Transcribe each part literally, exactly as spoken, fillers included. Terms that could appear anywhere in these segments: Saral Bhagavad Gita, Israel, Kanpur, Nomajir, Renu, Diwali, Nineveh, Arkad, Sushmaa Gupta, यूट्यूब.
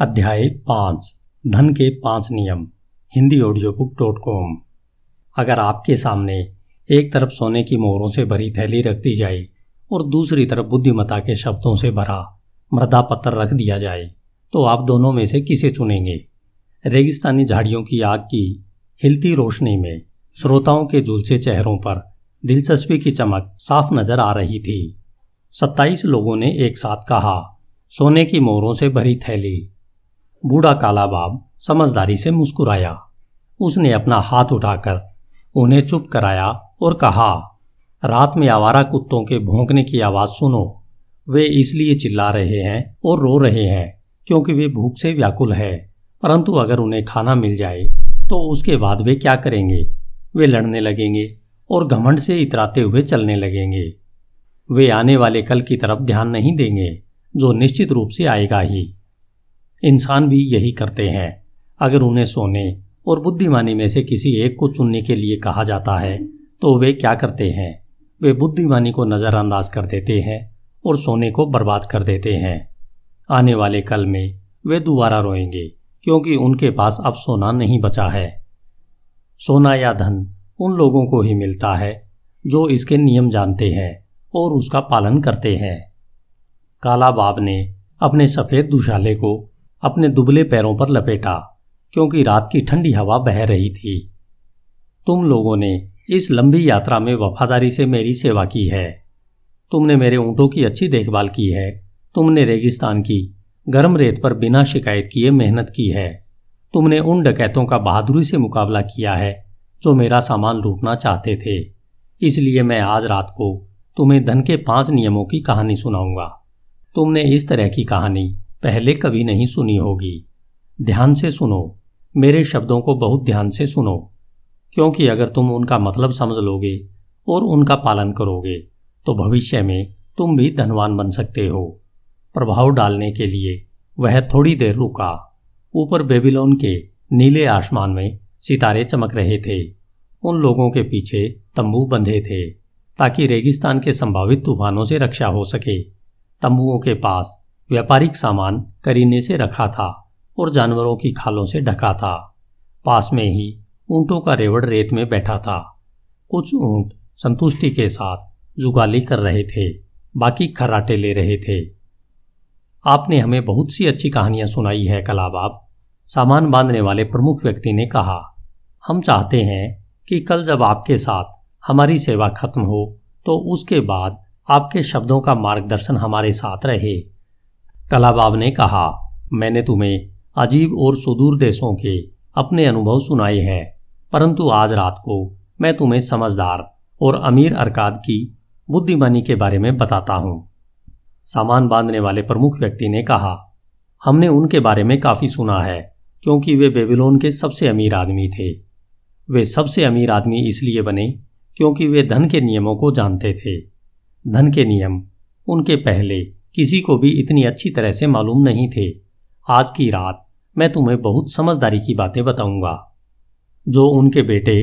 अध्याय पाँच धन के पांच नियम Hindi audio book dot com. अगर आपके सामने एक तरफ सोने की मोहरों से भरी थैली रख दी जाए और दूसरी तरफ बुद्धिमता के शब्दों से भरा मृदा पत्थर रख दिया जाए तो आप दोनों में से किसे चुनेंगे? रेगिस्तानी झाड़ियों की आग की हिलती रोशनी में श्रोताओं के झुलसे चेहरों पर दिलचस्पी की चमक साफ नजर आ रही थी। सत्ताईस लोगों ने एक साथ कहा, सोने की मोहरों से भरी थैली। बूढ़ा काला बाब समझदारी से मुस्कुराया। उसने अपना हाथ उठाकर उन्हें चुप कराया और कहा, रात में आवारा कुत्तों के भौंकने की आवाज़ सुनो। वे इसलिए चिल्ला रहे हैं और रो रहे हैं क्योंकि वे भूख से व्याकुल है, परंतु अगर उन्हें खाना मिल जाए तो उसके बाद वे क्या करेंगे? वे लड़ने लगेंगे और घमंड से इतराते हुए चलने लगेंगे। वे आने वाले कल की तरफ ध्यान नहीं देंगे जो निश्चित रूप से आएगा ही। इंसान भी यही करते हैं। अगर उन्हें सोने और बुद्धिमानी में से किसी एक को चुनने के लिए कहा जाता है तो वे क्या करते हैं? वे बुद्धिमानी को नज़रअंदाज कर देते हैं और सोने को बर्बाद कर देते हैं। आने वाले कल में वे दोबारा रोएंगे क्योंकि उनके पास अब सोना नहीं बचा है। सोना या धन उन लोगों को ही मिलता है जो इसके नियम जानते हैं और उसका पालन करते हैं। काला बाब ने अपने सफ़ेद दुशाले को अपने दुबले पैरों पर लपेटा क्योंकि रात की ठंडी हवा बह रही थी। तुम लोगों ने इस लंबी यात्रा में वफादारी से मेरी सेवा की है। तुमने मेरे ऊँटों की अच्छी देखभाल की है। तुमने रेगिस्तान की गर्म रेत पर बिना शिकायत किए मेहनत की है। तुमने उन डकैतों का बहादुरी से मुकाबला किया है जो मेरा सामान लूटना चाहते थे। इसलिए मैं आज रात को तुम्हें धन के पाँच नियमों की कहानी सुनाऊंगा। तुमने इस तरह की कहानी पहले कभी नहीं सुनी होगी। ध्यान से सुनो, मेरे शब्दों को बहुत ध्यान से सुनो, क्योंकि अगर तुम उनका मतलब समझ लोगे और उनका पालन करोगे तो भविष्य में तुम भी धनवान बन सकते हो। प्रभाव डालने के लिए वह थोड़ी देर रुका। ऊपर बेबीलोन के नीले आसमान में सितारे चमक रहे थे। उन लोगों के पीछे तंबू बंधे थे ताकि रेगिस्तान के संभावित तूफानों से रक्षा हो सके। तंबुओं के पास व्यापारिक सामान करीने से रखा था और जानवरों की खालों से ढका था। पास में ही ऊँटों का रेवड़ रेत में बैठा था। कुछ ऊँट संतुष्टि के साथ जुगाली कर रहे थे, बाकी खर्राटे ले रहे थे। आपने हमें बहुत सी अच्छी कहानियां सुनाई है कलाबाब, सामान बांधने वाले प्रमुख व्यक्ति ने कहा। हम चाहते हैं कि कल जब आपके साथ हमारी सेवा खत्म हो तो उसके बाद आपके शब्दों का मार्गदर्शन हमारे साथ रहे। कलाबाब ने कहा, मैंने तुम्हें अजीब और सुदूर देशों के अपने अनुभव सुनाए हैं, परंतु आज रात को मैं तुम्हें समझदार और अमीर अरकाद की बुद्धिमानी के बारे में बताता हूँ। सामान बांधने वाले प्रमुख व्यक्ति ने कहा, हमने उनके बारे में काफ़ी सुना है क्योंकि वे बेबीलोन के सबसे अमीर आदमी थे। वे सबसे अमीर आदमी इसलिए बने क्योंकि वे धन के नियमों को जानते थे। धन के नियम उनके पहले किसी को भी इतनी अच्छी तरह से मालूम नहीं थे। आज की रात मैं तुम्हें बहुत समझदारी की बातें बताऊंगा जो उनके बेटे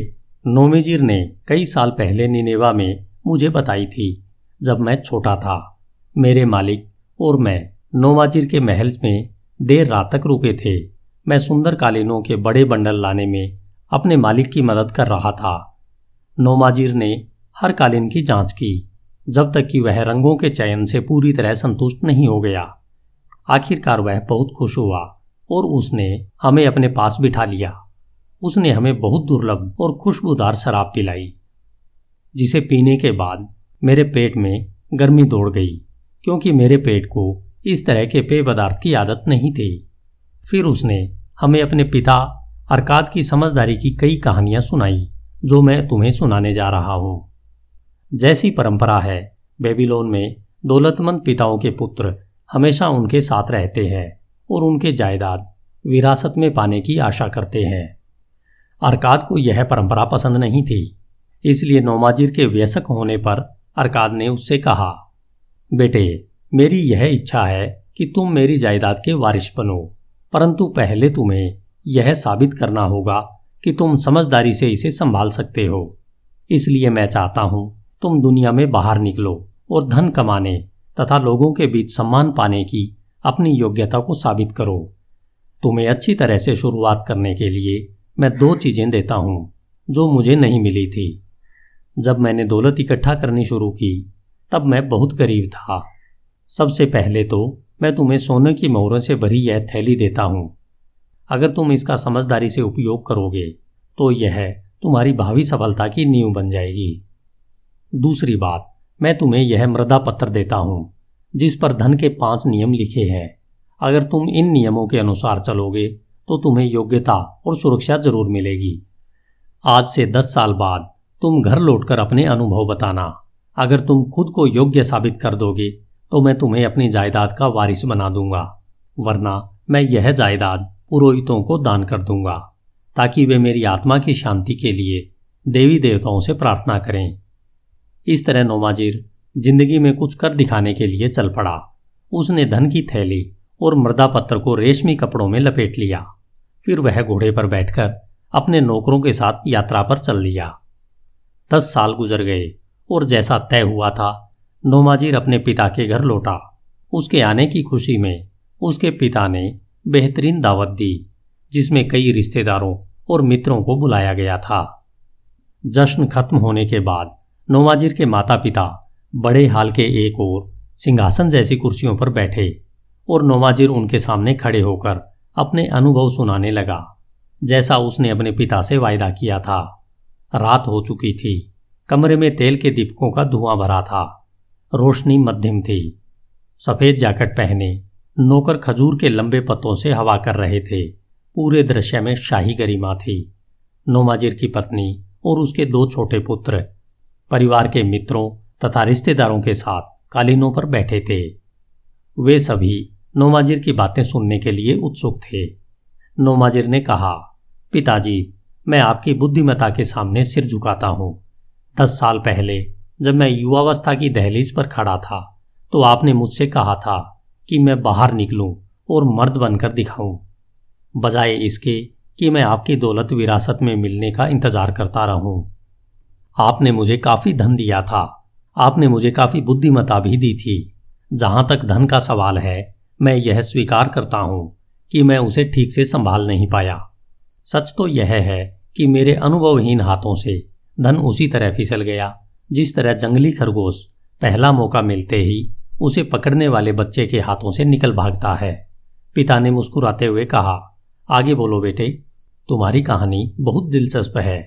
नोमजीर ने कई साल पहले निनेवा में मुझे बताई थी जब मैं छोटा था। मेरे मालिक और मैं नोमाजिर के महल में देर रात तक रुके थे। मैं सुंदर कालीनों के बड़े बंडल लाने में अपने मालिक की मदद कर रहा था। नोमजीर ने हर कालीन की जाँच की जब तक कि वह रंगों के चयन से पूरी तरह संतुष्ट नहीं हो गया। आखिरकार वह बहुत खुश हुआ और उसने हमें अपने पास बिठा लिया। उसने हमें बहुत दुर्लभ और खुशबूदार शराब पिलाई जिसे पीने के बाद मेरे पेट में गर्मी दौड़ गई क्योंकि मेरे पेट को इस तरह के पेय पदार्थ की आदत नहीं थी। फिर उसने हमें अपने पिता अरकाद की समझदारी की कई कहानियाँ सुनाई जो मैं तुम्हें सुनाने जा रहा हूँ। जैसी परंपरा है, बेबीलोन में दौलतमंद पिताओं के पुत्र हमेशा उनके साथ रहते हैं और उनके जायदाद विरासत में पाने की आशा करते हैं। अरकाद को यह परंपरा पसंद नहीं थी, इसलिए नोमजीर के वयस्क होने पर अरकाद ने उससे कहा, बेटे मेरी यह इच्छा है कि तुम मेरी जायदाद के वारिस बनो, परंतु पहले तुम्हें यह साबित करना होगा कि तुम समझदारी से इसे संभाल सकते हो। इसलिए मैं चाहता हूँ तुम दुनिया में बाहर निकलो और धन कमाने तथा लोगों के बीच सम्मान पाने की अपनी योग्यता को साबित करो। तुम्हें अच्छी तरह से शुरुआत करने के लिए मैं दो चीज़ें देता हूँ जो मुझे नहीं मिली थी। जब मैंने दौलत इकट्ठा करनी शुरू की तब मैं बहुत गरीब था। सबसे पहले तो मैं तुम्हें सोने की मोहरों से भरी यह थैली देता हूँ। अगर तुम इसका समझदारी से उपयोग करोगे तो यह तुम्हारी भावी सफलता की नींव बन जाएगी। दूसरी बात, मैं तुम्हें यह मृदा पत्र देता हूँ जिस पर धन के पांच नियम लिखे हैं। अगर तुम इन नियमों के अनुसार चलोगे तो तुम्हें योग्यता और सुरक्षा जरूर मिलेगी। आज से दस साल बाद तुम घर लौटकर अपने अनुभव बताना। अगर तुम खुद को योग्य साबित कर दोगे तो मैं तुम्हें अपनी जायदाद का वारिस बना दूंगा, वरना मैं यह जायदाद पुरोहितों को दान कर दूंगा ताकि वे मेरी आत्मा की शांति के लिए देवी देवताओं से प्रार्थना करें। इस तरह नोमाजिर जिंदगी में कुछ कर दिखाने के लिए चल पड़ा। उसने धन की थैली और मृदा पत्र को रेशमी कपड़ों में लपेट लिया। फिर वह घोड़े पर बैठकर अपने नौकरों के साथ यात्रा पर चल दिया। दस साल गुजर गए और जैसा तय हुआ था नोमाजिर अपने पिता के घर लौटा। उसके आने की खुशी में उसके पिता ने बेहतरीन दावत दी जिसमें कई रिश्तेदारों और मित्रों को बुलाया गया था। जश्न खत्म होने के बाद नोमाजिर के माता पिता बड़े हाल के एक और सिंहासन जैसी कुर्सियों पर बैठे और नोमाजिर उनके सामने खड़े होकर अपने अनुभव सुनाने लगा जैसा उसने अपने पिता से वायदा किया था। रात हो चुकी थी। कमरे में तेल के दीपकों का धुआं भरा था। रोशनी मध्यम थी। सफेद जैकेट पहने नौकर खजूर के लंबे पत्तों से हवा कर रहे थे। पूरे दृश्य में शाही गरिमा थी। नोमाजिर की पत्नी और उसके दो छोटे पुत्र परिवार के मित्रों तथा रिश्तेदारों के साथ कालीनों पर बैठे थे। वे सभी नोमाजिर की बातें सुनने के लिए उत्सुक थे। नोमाजिर ने कहा, पिताजी, मैं आपकी बुद्धिमत्ता के सामने सिर झुकाता हूँ। दस साल पहले जब मैं युवावस्था की दहलीज पर खड़ा था तो आपने मुझसे कहा था कि मैं बाहर निकलूं और मर्द बनकर दिखाऊं, बजाय इसके कि मैं आपकी दौलत विरासत में मिलने का इंतजार करता रहूं। आपने मुझे काफ़ी धन दिया था। आपने मुझे काफ़ी बुद्धिमत्ता भी दी थी। जहाँ तक धन का सवाल है, मैं यह स्वीकार करता हूँ कि मैं उसे ठीक से संभाल नहीं पाया। सच तो यह है कि मेरे अनुभवहीन हाथों से धन उसी तरह फिसल गया जिस तरह जंगली खरगोश पहला मौका मिलते ही उसे पकड़ने वाले बच्चे के हाथों से निकल भागता है। पिता ने मुस्कुराते हुए कहा, आगे बोलो बेटे, तुम्हारी कहानी बहुत दिलचस्प है।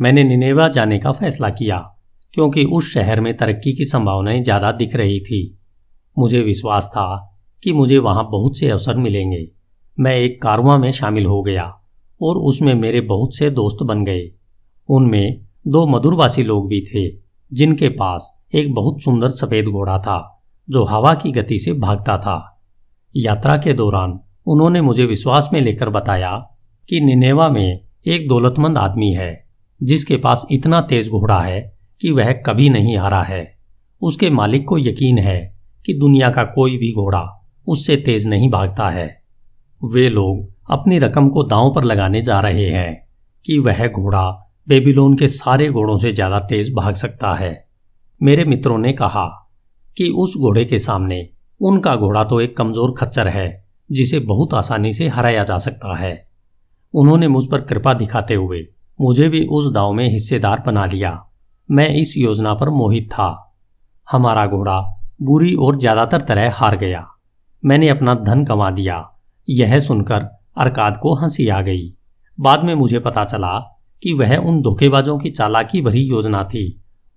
मैंने निनेवा जाने का फैसला किया क्योंकि उस शहर में तरक्की की संभावनाएं ज़्यादा दिख रही थी। मुझे विश्वास था कि मुझे वहाँ बहुत से अवसर मिलेंगे। मैं एक कारवां में शामिल हो गया और उसमें मेरे बहुत से दोस्त बन गए। उनमें दो मधुरवासी लोग भी थे जिनके पास एक बहुत सुंदर सफ़ेद घोड़ा था जो हवा की गति से भागता था। यात्रा के दौरान उन्होंने मुझे विश्वास में लेकर बताया कि निनेवा में एक दौलतमंद आदमी है जिसके पास इतना तेज घोड़ा है कि वह कभी नहीं हारा है। उसके मालिक को यकीन है कि दुनिया का कोई भी घोड़ा उससे तेज नहीं भागता है। वे लोग अपनी रकम को दांव पर लगाने जा रहे हैं कि वह घोड़ा बेबीलोन के सारे घोड़ों से ज़्यादा तेज भाग सकता है। मेरे मित्रों ने कहा कि उस घोड़े के सामने उनका घोड़ा तो एक कमज़ोर खच्चर है जिसे बहुत आसानी से हराया जा सकता है। उन्होंने मुझ पर कृपा दिखाते हुए मुझे भी उस दांव में हिस्सेदार बना लिया। मैं इस योजना पर मोहित था। हमारा घोड़ा बुरी और ज़्यादातर तरह हार गया। मैंने अपना धन गंवा दिया। यह सुनकर अर्काद को हंसी आ गई। बाद में मुझे पता चला कि वह उन धोखेबाजों की चालाकी भरी योजना थी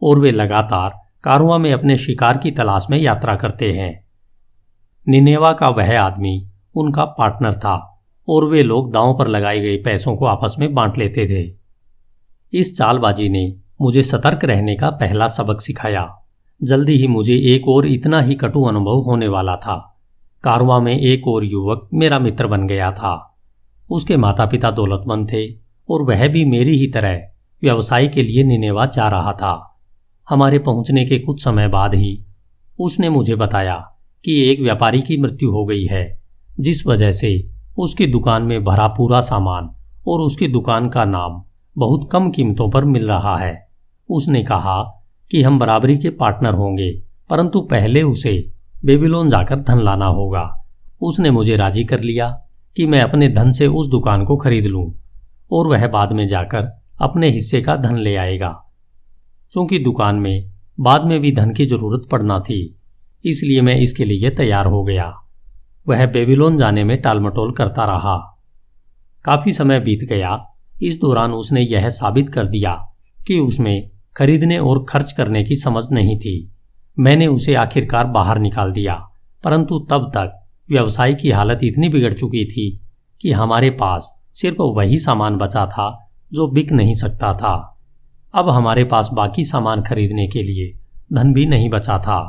और वे लगातार कारवां में अपने शिकार की तलाश में यात्रा करते हैं। निनेवा का वह आदमी उनका पार्टनर था और वे लोग दांव पर लगाए गए पैसों को आपस में बांट लेते थे। इस चालबाजी ने मुझे सतर्क रहने का पहला सबक सिखाया। जल्दी ही मुझे एक और इतना ही कटु अनुभव होने वाला था। कारवां में एक और युवक मेरा मित्र बन गया था। उसके माता पिता दौलतमंद थे और वह भी मेरी ही तरह व्यवसाय के लिए निनेवा जा रहा था। हमारे पहुंचने के कुछ समय बाद ही उसने मुझे बताया कि एक व्यापारी की मृत्यु हो गई है जिस वजह से उसकी दुकान में भरा पूरा सामान और उसकी दुकान का नाम बहुत कम कीमतों पर मिल रहा है। उसने कहा कि हम बराबरी के पार्टनर होंगे, परंतु पहले उसे बेबीलोन जाकर धन लाना होगा। उसने मुझे राजी कर लिया कि मैं अपने धन से उस दुकान को खरीद लूं और वह बाद में जाकर अपने हिस्से का धन ले आएगा। चूंकि दुकान में बाद में भी धन की जरूरत पड़ना थी, इसलिए मैं इसके लिए तैयार हो गया। वह बेबीलोन जाने में टालमटोल करता रहा। काफी समय बीत गया। इस दौरान उसने यह साबित कर दिया कि उसमें खरीदने और खर्च करने की समझ नहीं थी। मैंने उसे आखिरकार बाहर निकाल दिया, परंतु तब तक व्यवसाय की हालत इतनी बिगड़ चुकी थी कि हमारे पास सिर्फ वही सामान बचा था जो बिक नहीं सकता था। अब हमारे पास बाकी सामान खरीदने के लिए धन भी नहीं बचा था।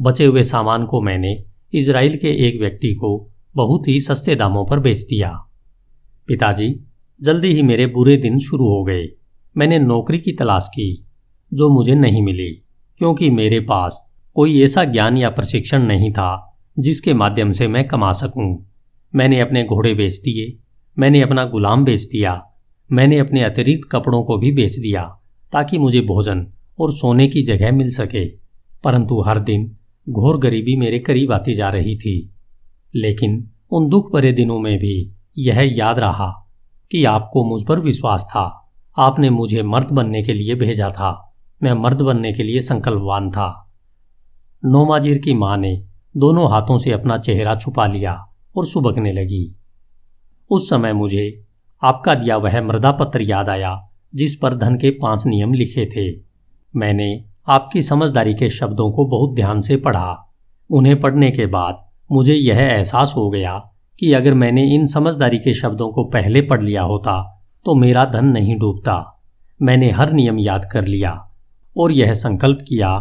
बचे हुए सामान को मैंने इजराइल के एक व्यक्ति को बहुत ही सस्ते दामों पर बेच दिया। पिताजी, जल्दी ही मेरे बुरे दिन शुरू हो गए। मैंने नौकरी की तलाश की जो मुझे नहीं मिली, क्योंकि मेरे पास कोई ऐसा ज्ञान या प्रशिक्षण नहीं था जिसके माध्यम से मैं कमा सकूं। मैंने अपने घोड़े बेच दिए, मैंने अपना गुलाम बेच दिया, मैंने अपने अतिरिक्त कपड़ों को भी बेच दिया ताकि मुझे भोजन और सोने की जगह मिल सके। परंतु हर दिन घोर गरीबी मेरे करीब आती जा रही थी। लेकिन उन दुख भरे दिनों में भी यह याद रहा कि आपको मुझ पर विश्वास था। आपने मुझे मर्द बनने के लिए भेजा था। मैं मर्द बनने के लिए संकल्पवान था। नोमाजीर की मां ने दोनों हाथों से अपना चेहरा छुपा लिया और सुबकने लगी। उस समय मुझे आपका दिया वह मृदा पत्र याद आया जिस पर धन के पांच नियम लिखे थे। मैंने आपकी समझदारी के शब्दों को बहुत ध्यान से पढ़ा। उन्हें पढ़ने के बाद मुझे यह एहसास हो गया कि अगर मैंने इन समझदारी के शब्दों को पहले पढ़ लिया होता तो मेरा धन नहीं डूबता। मैंने हर नियम याद कर लिया और यह संकल्प किया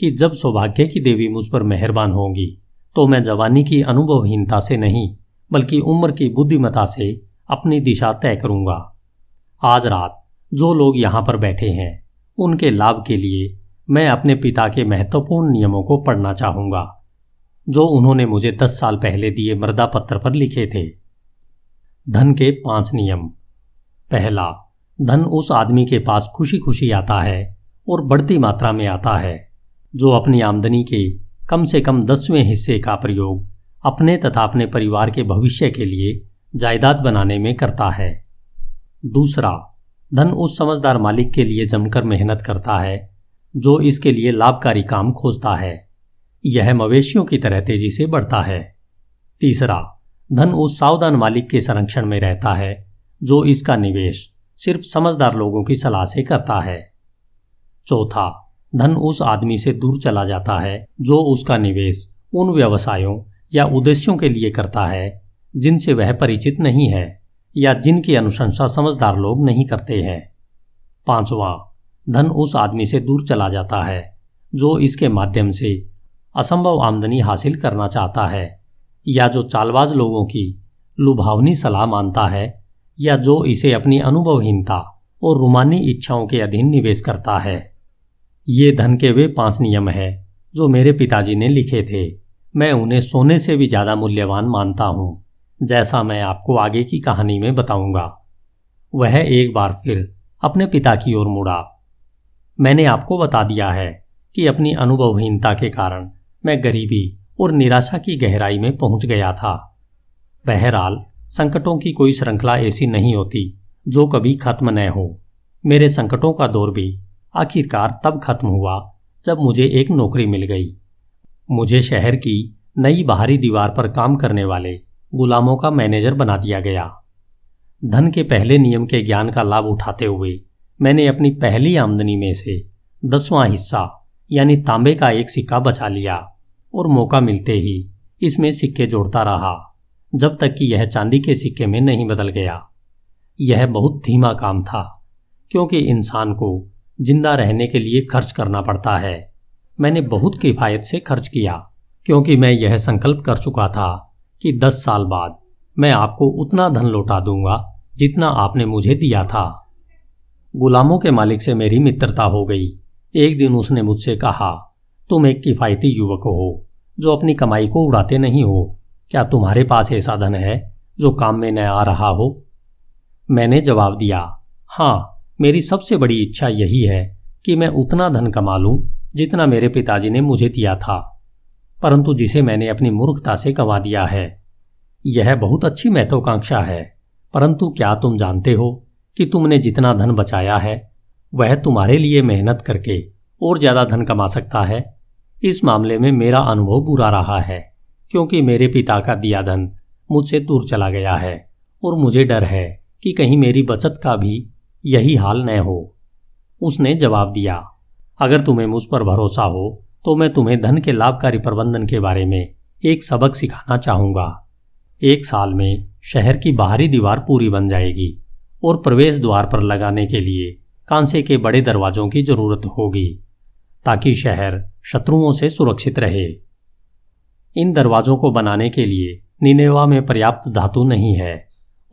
कि जब सौभाग्य की देवी मुझ पर मेहरबान होंगी तो मैं जवानी की अनुभवहीनता से नहीं बल्कि उम्र की बुद्धिमता से अपनी दिशा तय करूंगा। आज रात जो लोग यहाँ पर बैठे हैं उनके लाभ के लिए मैं अपने पिता के महत्वपूर्ण नियमों को पढ़ना चाहूंगा जो उन्होंने मुझे दस साल पहले दिए मृदा पत्र पर लिखे थे। धन के पांच नियम। पहला, धन उस आदमी के पास खुशी खुशी आता है और बढ़ती मात्रा में आता है जो अपनी आमदनी के कम से कम दसवें हिस्से का प्रयोग अपने तथा अपने परिवार के भविष्य के लिए जायदाद बनाने में करता है। दूसरा, धन उस समझदार मालिक के लिए जमकर मेहनत करता है जो इसके लिए लाभकारी काम खोजता है। यह मवेशियों की तरह तेजी से बढ़ता है। तीसरा, धन उस सावधान मालिक के संरक्षण में रहता है जो इसका निवेश सिर्फ समझदार लोगों की सलाह से करता है। चौथा, धन उस आदमी से दूर चला जाता है जो उसका निवेश उन व्यवसायों या उद्देश्यों के लिए करता है जिनसे वह परिचित नहीं है या जिनकी अनुशंसा समझदार लोग नहीं करते हैं। पांचवां, धन उस आदमी से दूर चला जाता है जो इसके माध्यम से असंभव आमदनी हासिल करना चाहता है या जो चालबाज लोगों की लुभावनी सलाह मानता है या जो इसे अपनी अनुभवहीनता और रूमानी इच्छाओं के अधीन निवेश करता है। ये धन के वे पांच नियम हैं जो मेरे पिताजी ने लिखे थे। मैं उन्हें सोने से भी ज़्यादा मूल्यवान मानता हूँ, जैसा मैं आपको आगे की कहानी में बताऊँगा। वह एक बार फिर अपने पिता की ओर मुड़ा। मैंने आपको बता दिया है कि अपनी अनुभवहीनता के कारण मैं गरीबी और निराशा की गहराई में पहुंच गया था। बहरहाल, संकटों की कोई श्रृंखला ऐसी नहीं होती जो कभी खत्म न हो। मेरे संकटों का दौर भी आखिरकार तब खत्म हुआ जब मुझे एक नौकरी मिल गई। मुझे शहर की नई बाहरी दीवार पर काम करने वाले गुलामों का मैनेजर बना दिया गया। धन के पहले नियम के ज्ञान का लाभ उठाते हुए मैंने अपनी पहली आमदनी में से दसवां हिस्सा यानी तांबे का एक सिक्का बचा लिया और मौका मिलते ही इसमें सिक्के जोड़ता रहा जब तक कि यह चांदी के सिक्के में नहीं बदल गया। यह बहुत धीमा काम था क्योंकि इंसान को जिंदा रहने के लिए खर्च करना पड़ता है। मैंने बहुत किफ़ायत से खर्च किया क्योंकि मैं यह संकल्प कर चुका था कि दस साल बाद मैं आपको उतना धन लौटा दूंगा जितना आपने मुझे दिया था। गुलामों के मालिक से मेरी मित्रता हो गई। एक दिन उसने मुझसे कहा, तुम एक किफ़ायती युवक हो जो अपनी कमाई को उड़ाते नहीं हो। क्या तुम्हारे पास ऐसा धन है जो काम में न आ रहा हो? मैंने जवाब दिया, हाँ, मेरी सबसे बड़ी इच्छा यही है कि मैं उतना धन कमा लूँ जितना मेरे पिताजी ने मुझे दिया था, परंतु जिसे मैंने अपनी मूर्खता से गंवा दिया है। यह बहुत अच्छी महत्वाकांक्षा है, परंतु क्या तुम जानते हो कि तुमने जितना धन बचाया है वह तुम्हारे लिए मेहनत करके और ज़्यादा धन कमा सकता है। इस मामले में मेरा अनुभव बुरा रहा है, क्योंकि मेरे पिता का दिया धन मुझसे दूर चला गया है और मुझे डर है कि कहीं मेरी बचत का भी यही हाल न हो। उसने जवाब दिया, अगर तुम्हें मुझ पर भरोसा हो तो मैं तुम्हें धन के लाभकारी प्रबंधन के बारे में एक सबक सिखाना चाहूँगा। एक साल में शहर की बाहरी दीवार पूरी बन जाएगी और प्रवेश द्वार पर लगाने के लिए कांसे के बड़े दरवाजों की जरूरत होगी ताकि शहर शत्रुओं से सुरक्षित रहे। इन दरवाजों को बनाने के लिए निनेवा में पर्याप्त धातु नहीं है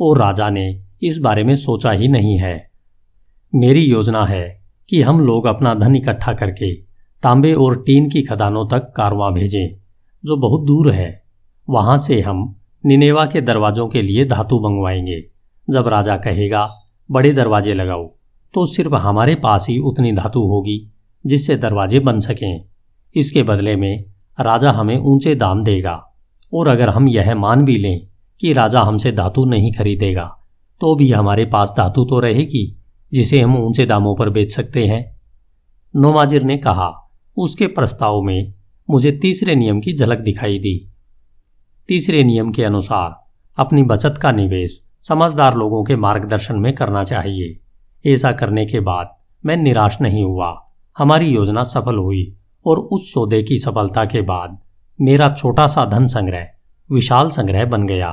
और राजा ने इस बारे में सोचा ही नहीं है। मेरी योजना है कि हम लोग अपना धन इकट्ठा करके तांबे और टीन की खदानों तक कारवां भेजें जो बहुत दूर है। वहां से हम निनेवा के दरवाजों के लिए धातु मंगवाएंगे। जब राजा कहेगा बड़े दरवाजे लगाओ तो सिर्फ हमारे पास ही उतनी धातु होगी जिससे दरवाजे बन सकें। इसके बदले में राजा हमें ऊंचे दाम देगा और अगर हम यह मान भी लें कि राजा हमसे धातु नहीं खरीदेगा तो भी हमारे पास धातु तो रहेगी जिसे हम ऊंचे दामों पर बेच सकते हैं। नोमाजिर ने कहा, उसके प्रस्ताव में मुझे तीसरे नियम की झलक दिखाई दी। तीसरे नियम के अनुसार अपनी बचत का निवेश समझदार लोगों के मार्गदर्शन में करना चाहिए। ऐसा करने के बाद मैं निराश नहीं हुआ। हमारी योजना सफल हुई और उस सौदे की सफलता के बाद मेरा छोटा सा धन संग्रह विशाल संग्रह बन गया।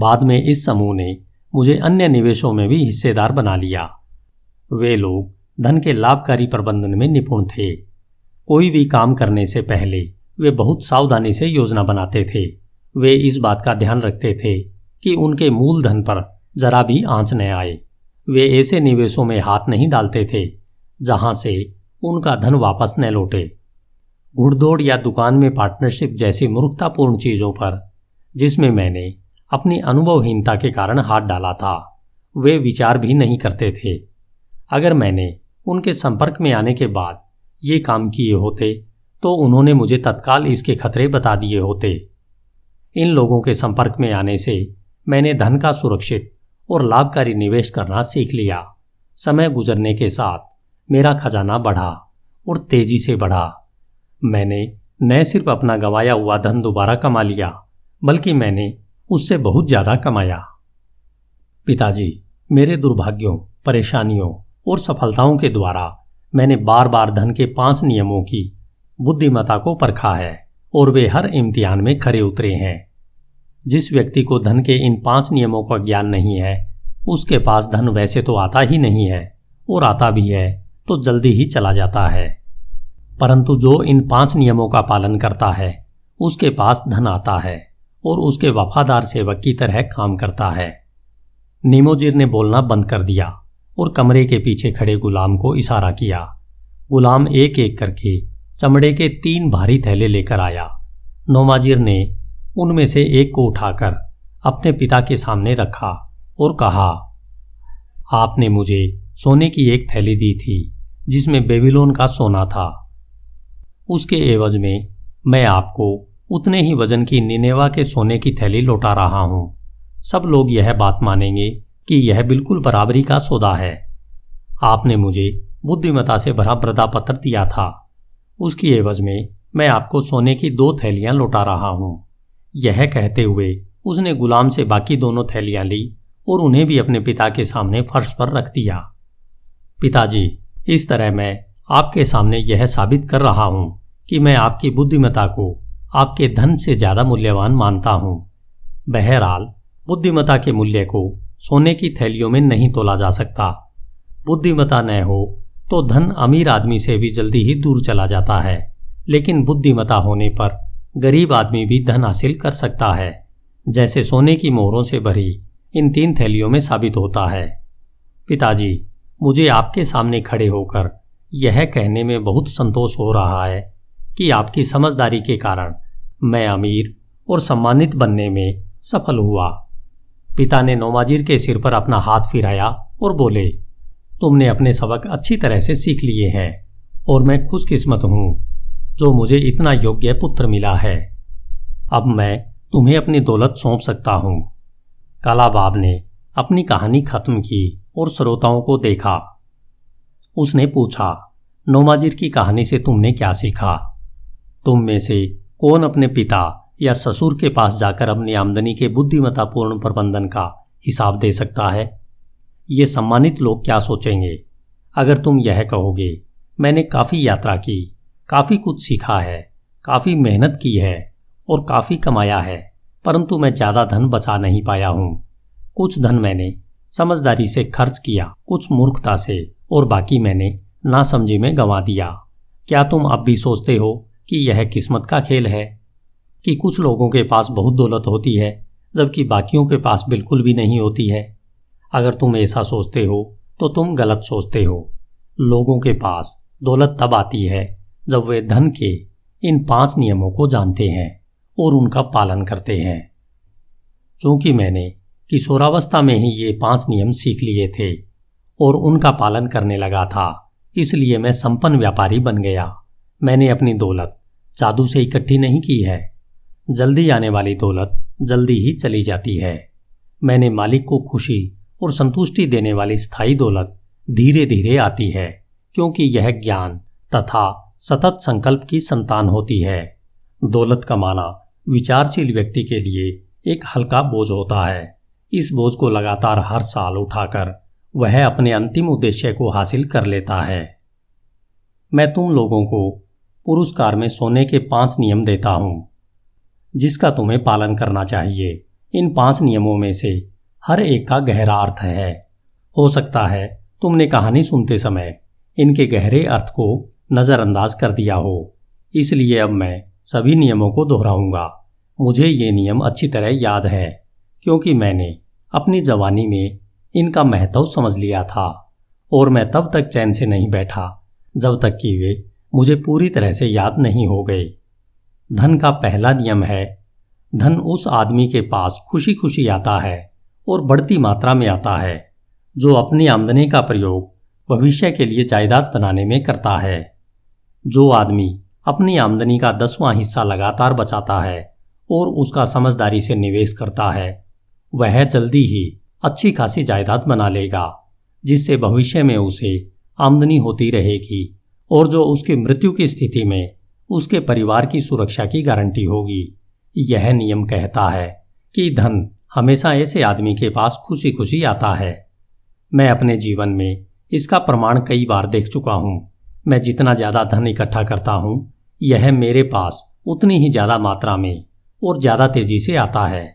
बाद में इस समूह ने मुझे अन्य निवेशों में भी हिस्सेदार बना लिया। वे लोग धन के लाभकारी प्रबंधन में निपुण थे। कोई भी काम करने से पहले वे बहुत सावधानी से योजना बनाते थे। वे इस बात का ध्यान रखते थे कि उनके मूलधन पर जरा भी आंच न आए। वे ऐसे निवेशों में हाथ नहीं डालते थे जहां से उनका धन वापस न लौटे। घुड़दौड़ या दुकान में पार्टनरशिप जैसी मूर्खतापूर्ण चीज़ों पर, जिसमें मैंने अपनी अनुभवहीनता के कारण हाथ डाला था, वे विचार भी नहीं करते थे। अगर मैंने उनके संपर्क में आने के बाद ये काम किए होते तो उन्होंने मुझे तत्काल इसके खतरे बता दिए होते। इन लोगों के संपर्क में आने से मैंने धन का सुरक्षित और लाभकारी निवेश करना सीख लिया। समय गुजरने के साथ मेरा खजाना बढ़ा और तेजी से बढ़ा। मैंने न सिर्फ अपना गंवाया हुआ धन दोबारा कमा लिया, बल्कि मैंने उससे बहुत ज़्यादा कमाया। पिताजी, मेरे दुर्भाग्यों, परेशानियों और सफलताओं के द्वारा मैंने बार बार धन के पांच नियमों की बुद्धिमत्ता को परखा है और वे हर इम्तिहान में खरे उतरे हैं। जिस व्यक्ति को धन के इन पांच नियमों का ज्ञान नहीं है, उसके पास धन वैसे तो आता ही नहीं है और आता भी है तो जल्दी ही चला जाता है। परंतु जो इन पांच नियमों का पालन करता है उसके पास धन आता है और उसके वफादार सेवक की तरह काम करता है। निमोजीर ने बोलना बंद कर दिया और कमरे के पीछे खड़े गुलाम को इशारा किया। गुलाम एक एक करके चमड़े के तीन भारी थैले लेकर आया। नोमाजिर ने उनमें से एक को उठाकर अपने पिता के सामने रखा और कहा, आपने मुझे सोने की एक थैली दी थी जिसमें बेबीलोन का सोना था। उसके एवज में मैं आपको उतने ही वजन की निनेवा के सोने की थैली लौटा रहा हूँ। सब लोग यह बात मानेंगे कि यह बिल्कुल बराबरी का सौदा है। आपने मुझे बुद्धिमत्ता से भरा बृहदा पत्र दिया था। उसकी एवज में मैं आपको सोने की दो थैलियाँ लौटा रहा हूँ। यह कहते हुए उसने गुलाम से बाकी दोनों थैलियाँ ली और उन्हें भी अपने पिता के सामने फर्श पर रख दिया। पिताजी, इस तरह मैं आपके सामने यह साबित कर रहा हूँ कि मैं आपकी बुद्धिमत्ता को आपके धन से ज़्यादा मूल्यवान मानता हूँ। बहरहाल, बुद्धिमत्ता के मूल्य को सोने की थैलियों में नहीं तोला जा सकता। बुद्धिमत्ता न हो तो धन अमीर आदमी से भी जल्दी ही दूर चला जाता है, लेकिन बुद्धिमत्ता होने पर गरीब आदमी भी धन हासिल कर सकता है, जैसे सोने की मोहरों से भरी इन तीन थैलियों में साबित होता है। पिताजी, मुझे आपके सामने खड़े होकर यह कहने में बहुत संतोष हो रहा है कि आपकी समझदारी के कारण मैं अमीर और सम्मानित बनने में सफल हुआ। पिता ने नोमाजिर के सिर पर अपना हाथ फिराया और बोले, तुमने अपने सबक अच्छी तरह से सीख लिए हैं और मैं खुशकिस्मत हूँ जो मुझे इतना योग्य पुत्र मिला है। अब मैं तुम्हें अपनी दौलत सौंप सकता हूँ। कालाबाब ने अपनी कहानी खत्म की और श्रोताओं को देखा। उसने पूछा, नोमाजिर की कहानी से तुमने क्या सीखा? तुम में से कौन अपने पिता या ससुर के पास जाकर अपनी आमदनी के बुद्धिमत्तापूर्ण प्रबंधन का हिसाब दे सकता है? ये सम्मानित लोग क्या सोचेंगे अगर तुम यह कहोगे, मैंने काफ़ी यात्रा की, काफ़ी कुछ सीखा है, काफ़ी मेहनत की है और काफ़ी कमाया है, परंतु मैं ज़्यादा धन बचा नहीं पाया हूँ। कुछ धन मैंने समझदारी से खर्च किया, कुछ मूर्खता से, और बाकी मैंने नासमझी में गंवा दिया। क्या तुम अब भी सोचते हो कि यह किस्मत का खेल है कि कुछ लोगों के पास बहुत दौलत होती है जबकि बाकियों के पास बिल्कुल भी नहीं होती है? अगर तुम ऐसा सोचते हो तो तुम गलत सोचते हो। लोगों के पास दौलत तब आती है जब वे धन के इन पांच नियमों को जानते हैं और उनका पालन करते हैं। चूंकि मैंने किशोरावस्था में ही ये पांच नियम सीख लिए थे और उनका पालन करने लगा था, इसलिए मैं संपन्न व्यापारी बन गया। मैंने अपनी दौलत जादू से इकट्ठी नहीं की है। जल्दी आने वाली दौलत जल्दी ही चली जाती है। मैंने मालिक को खुशी और संतुष्टि देने वाली स्थायी दौलत धीरे धीरे आती है, क्योंकि यह ज्ञान तथा सतत संकल्प की संतान होती है। दौलत कमाना विचारशील व्यक्ति के लिए एक हल्का बोझ होता है। इस बोझ को लगातार हर साल उठाकर वह अपने अंतिम उद्देश्य को हासिल कर लेता है। मैं तुम लोगों को पुरस्कार में सोने के पांच नियम देता हूँ जिसका तुम्हें पालन करना चाहिए। इन पांच नियमों में से हर एक का गहरा अर्थ है। हो सकता है तुमने कहानी सुनते समय इनके गहरे अर्थ को नज़रअंदाज कर दिया हो, इसलिए अब मैं सभी नियमों को दोहराऊंगा। मुझे ये नियम अच्छी तरह याद है क्योंकि मैंने अपनी जवानी में इनका महत्व समझ लिया था और मैं तब तक चैन से नहीं बैठा जब तक कि वे मुझे पूरी तरह से याद नहीं हो गए। धन का पहला नियम है, धन उस आदमी के पास खुशी खुशी आता है और बढ़ती मात्रा में आता है जो अपनी आमदनी का प्रयोग भविष्य के लिए जायदाद बनाने में करता है। जो आदमी अपनी आमदनी का दसवां हिस्सा लगातार बचाता है और उसका समझदारी से निवेश करता है, वह जल्दी ही अच्छी खासी जायदाद बना लेगा जिससे भविष्य में उसे आमदनी होती रहेगी और जो उसकी मृत्यु की स्थिति में उसके परिवार की सुरक्षा की गारंटी होगी। यह नियम कहता है कि धन हमेशा ऐसे आदमी के पास खुशी खुशी आता है। मैं अपने जीवन में इसका प्रमाण कई बार देख चुका हूँ। मैं जितना ज़्यादा धन इकट्ठा करता हूँ, यह मेरे पास उतनी ही ज़्यादा मात्रा में और ज़्यादा तेजी से आता है।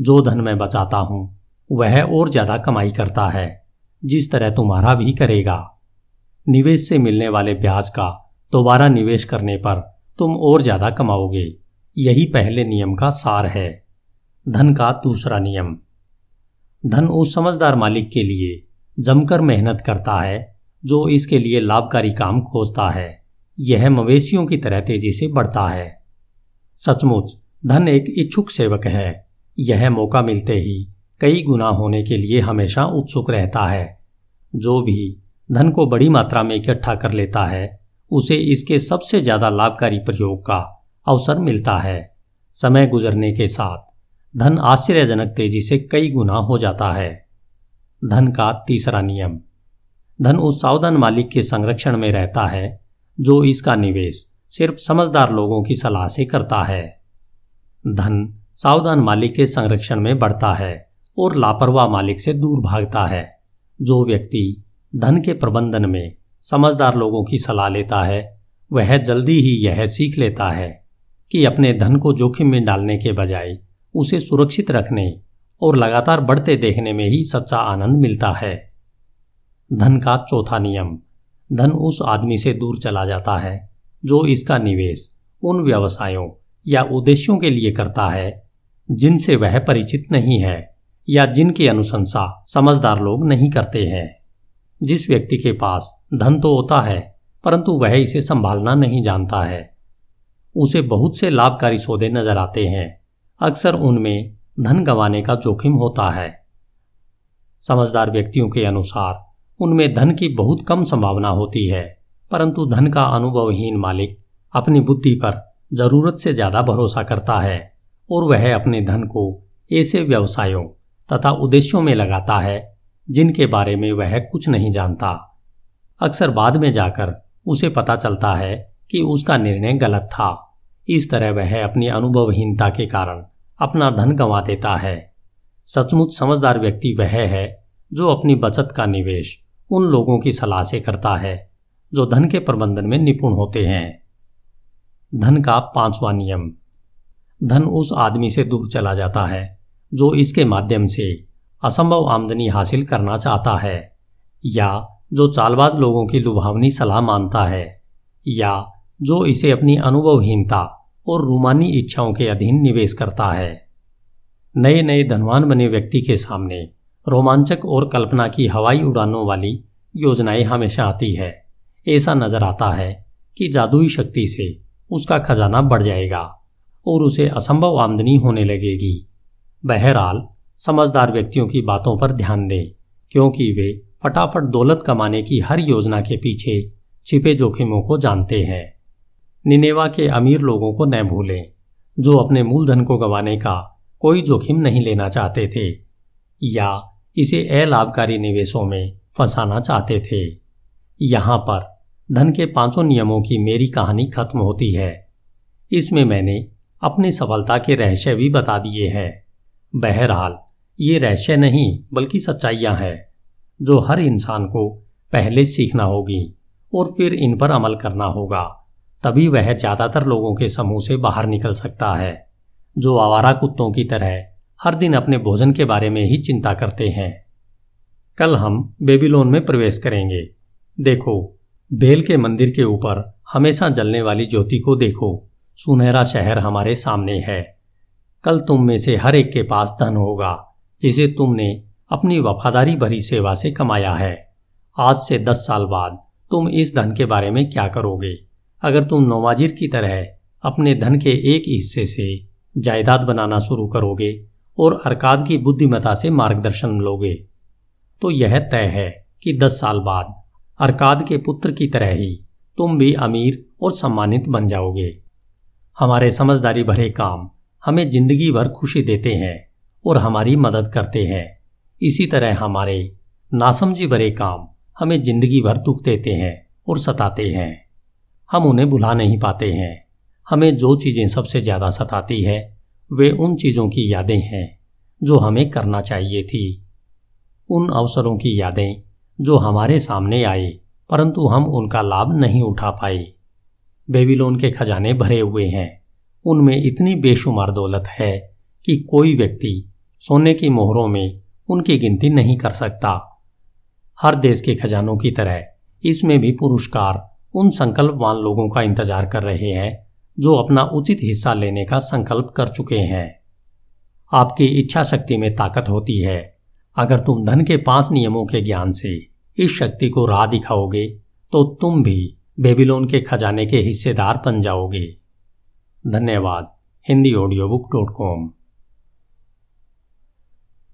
जो धन मैं बचाता हूँ वह और ज़्यादा कमाई करता है, जिस तरह तुम्हारा भी करेगा। निवेश से मिलने वाले ब्याज का दोबारा निवेश करने पर तुम और ज़्यादा कमाओगे। यही पहले नियम का सार है। धन का दूसरा नियम, धन उस समझदार मालिक के लिए जमकर मेहनत करता है जो इसके लिए लाभकारी काम खोजता है। यह मवेशियों की तरह तेजी से बढ़ता है। सचमुच धन एक इच्छुक सेवक है। यह मौका मिलते ही कई गुना होने के लिए हमेशा उत्सुक रहता है। जो भी धन को बड़ी मात्रा में इकट्ठा कर लेता है उसे इसके सबसे ज़्यादा लाभकारी प्रयोग का अवसर मिलता है। समय गुजरने के साथ धन आश्चर्यजनक तेजी से कई गुना हो जाता है। धन का तीसरा नियम, धन उस सावधान मालिक के संरक्षण में रहता है जो इसका निवेश सिर्फ समझदार लोगों की सलाह से करता है। धन सावधान मालिक के संरक्षण में बढ़ता है और लापरवाह मालिक से दूर भागता है। जो व्यक्ति धन के प्रबंधन में समझदार लोगों की सलाह लेता है वह जल्दी ही यह सीख लेता है कि अपने धन को जोखिम में डालने के बजाय उसे सुरक्षित रखने और लगातार बढ़ते देखने में ही सच्चा आनंद मिलता है। धन का चौथा नियम, धन उस आदमी से दूर चला जाता है जो इसका निवेश उन व्यवसायों या उद्देश्यों के लिए करता है जिनसे वह परिचित नहीं है या जिनकी अनुशंसा समझदार लोग नहीं करते हैं। जिस व्यक्ति के पास धन तो होता है परंतु वह इसे संभालना नहीं जानता है, उसे बहुत से लाभकारी सौदे नजर आते हैं। अक्सर उनमें धन गंवाने का जोखिम होता है। समझदार व्यक्तियों के अनुसार उनमें धन की बहुत कम संभावना होती है, परंतु धन का अनुभवहीन मालिक अपनी बुद्धि पर जरूरत से ज़्यादा भरोसा करता है और वह अपने धन को ऐसे व्यवसायों तथा उद्देश्यों में लगाता है जिनके बारे में वह कुछ नहीं जानता। अक्सर बाद में जाकर उसे पता चलता है कि उसका निर्णय गलत था। इस तरह वह अपनी अनुभवहीनता के कारण अपना धन गंवा देता है। सचमुच समझदार व्यक्ति वह है जो अपनी बचत का निवेश उन लोगों की सलाह से करता है जो धन के प्रबंधन में निपुण होते हैं। धन का पांचवा नियम। धन उस आदमी से दूर चला जाता है जो इसके माध्यम से असंभव आमदनी हासिल करना चाहता है, या जो चालबाज लोगों की लुभावनी सलाह मानता है, या जो इसे अपनी अनुभवहीनता और रूमानी इच्छाओं के अधीन निवेश करता है। नए नए धनवान बने व्यक्ति के सामने रोमांचक और कल्पना की हवाई उड़ानों वाली योजनाएं हमेशा आती है। ऐसा नजर आता है कि जादुई शक्ति से उसका खजाना बढ़ जाएगा और उसे असंभव आमदनी होने लगेगी। बहरहाल, समझदार व्यक्तियों की बातों पर ध्यान दें, क्योंकि वे फटाफट दौलत कमाने की हर योजना के पीछे छिपे जोखिमों को जानते हैं। निनेवा के अमीर लोगों को न भूलें, जो अपने मूलधन को गंवाने का कोई जोखिम नहीं लेना चाहते थे या इसे अलाभकारी निवेशों में फंसाना चाहते थे। यहाँ पर धन के पांचों नियमों की मेरी कहानी खत्म होती है। इसमें मैंने अपनी सफलता के रहस्य भी बता दिए हैं। बहरहाल, ये रहस्य नहीं बल्कि सच्चाइयाँ हैं जो हर इंसान को पहले सीखना होगी और फिर इन पर अमल करना होगा, तभी वह ज़्यादातर लोगों के समूह से बाहर निकल सकता है जो आवारा कुत्तों की तरह हर दिन अपने भोजन के बारे में ही चिंता करते हैं। कल हम बेबीलोन में प्रवेश करेंगे। देखो, बेल के मंदिर के ऊपर हमेशा जलने वाली ज्योति को देखो। सुनहरा शहर हमारे सामने है। कल तुम में से हर एक के पास धन होगा जिसे तुमने अपनी वफादारी भरी सेवा से कमाया है। आज से दस साल बाद तुम इस धन के बारे में क्या करोगे? अगर तुम नोमाजिर की तरह अपने धन के एक हिस्से से जायदाद बनाना शुरू करोगे और अरकाद की बुद्धिमत्ता से मार्गदर्शन लोगे, तो यह तय है कि दस साल बाद अरकाद के पुत्र की तरह ही तुम भी अमीर और सम्मानित बन जाओगे। हमारे समझदारी भरे काम हमें जिंदगी भर खुशी देते हैं और हमारी मदद करते हैं। इसी तरह हमारे नासमझी भरे काम हमें जिंदगी भर दुख देते हैं और सताते हैं। हम उन्हें भुला नहीं पाते हैं। हमें जो चीज़ें सबसे ज़्यादा सताती है वे उन चीज़ों की यादें हैं जो हमें करना चाहिए थी, उन अवसरों की यादें जो हमारे सामने आए परंतु हम उनका लाभ नहीं उठा पाए। बेबीलोन के खजाने भरे हुए हैं। उनमें इतनी बेशुमार दौलत है कि कोई व्यक्ति सोने की मोहरों में उनकी गिनती नहीं कर सकता। हर देश के खजानों की तरह इसमें भी पुरस्कार उन संकल्पवान लोगों का इंतजार कर रहे हैं जो अपना उचित हिस्सा लेने का संकल्प कर चुके हैं। आपकी इच्छा शक्ति में ताकत होती है। अगर तुम धन के पांच नियमों के ज्ञान से इस शक्ति को राह दिखाओगे तो तुम भी बेबीलोन के खजाने के हिस्सेदार बन जाओगे। धन्यवाद। Hindi audio book dot com.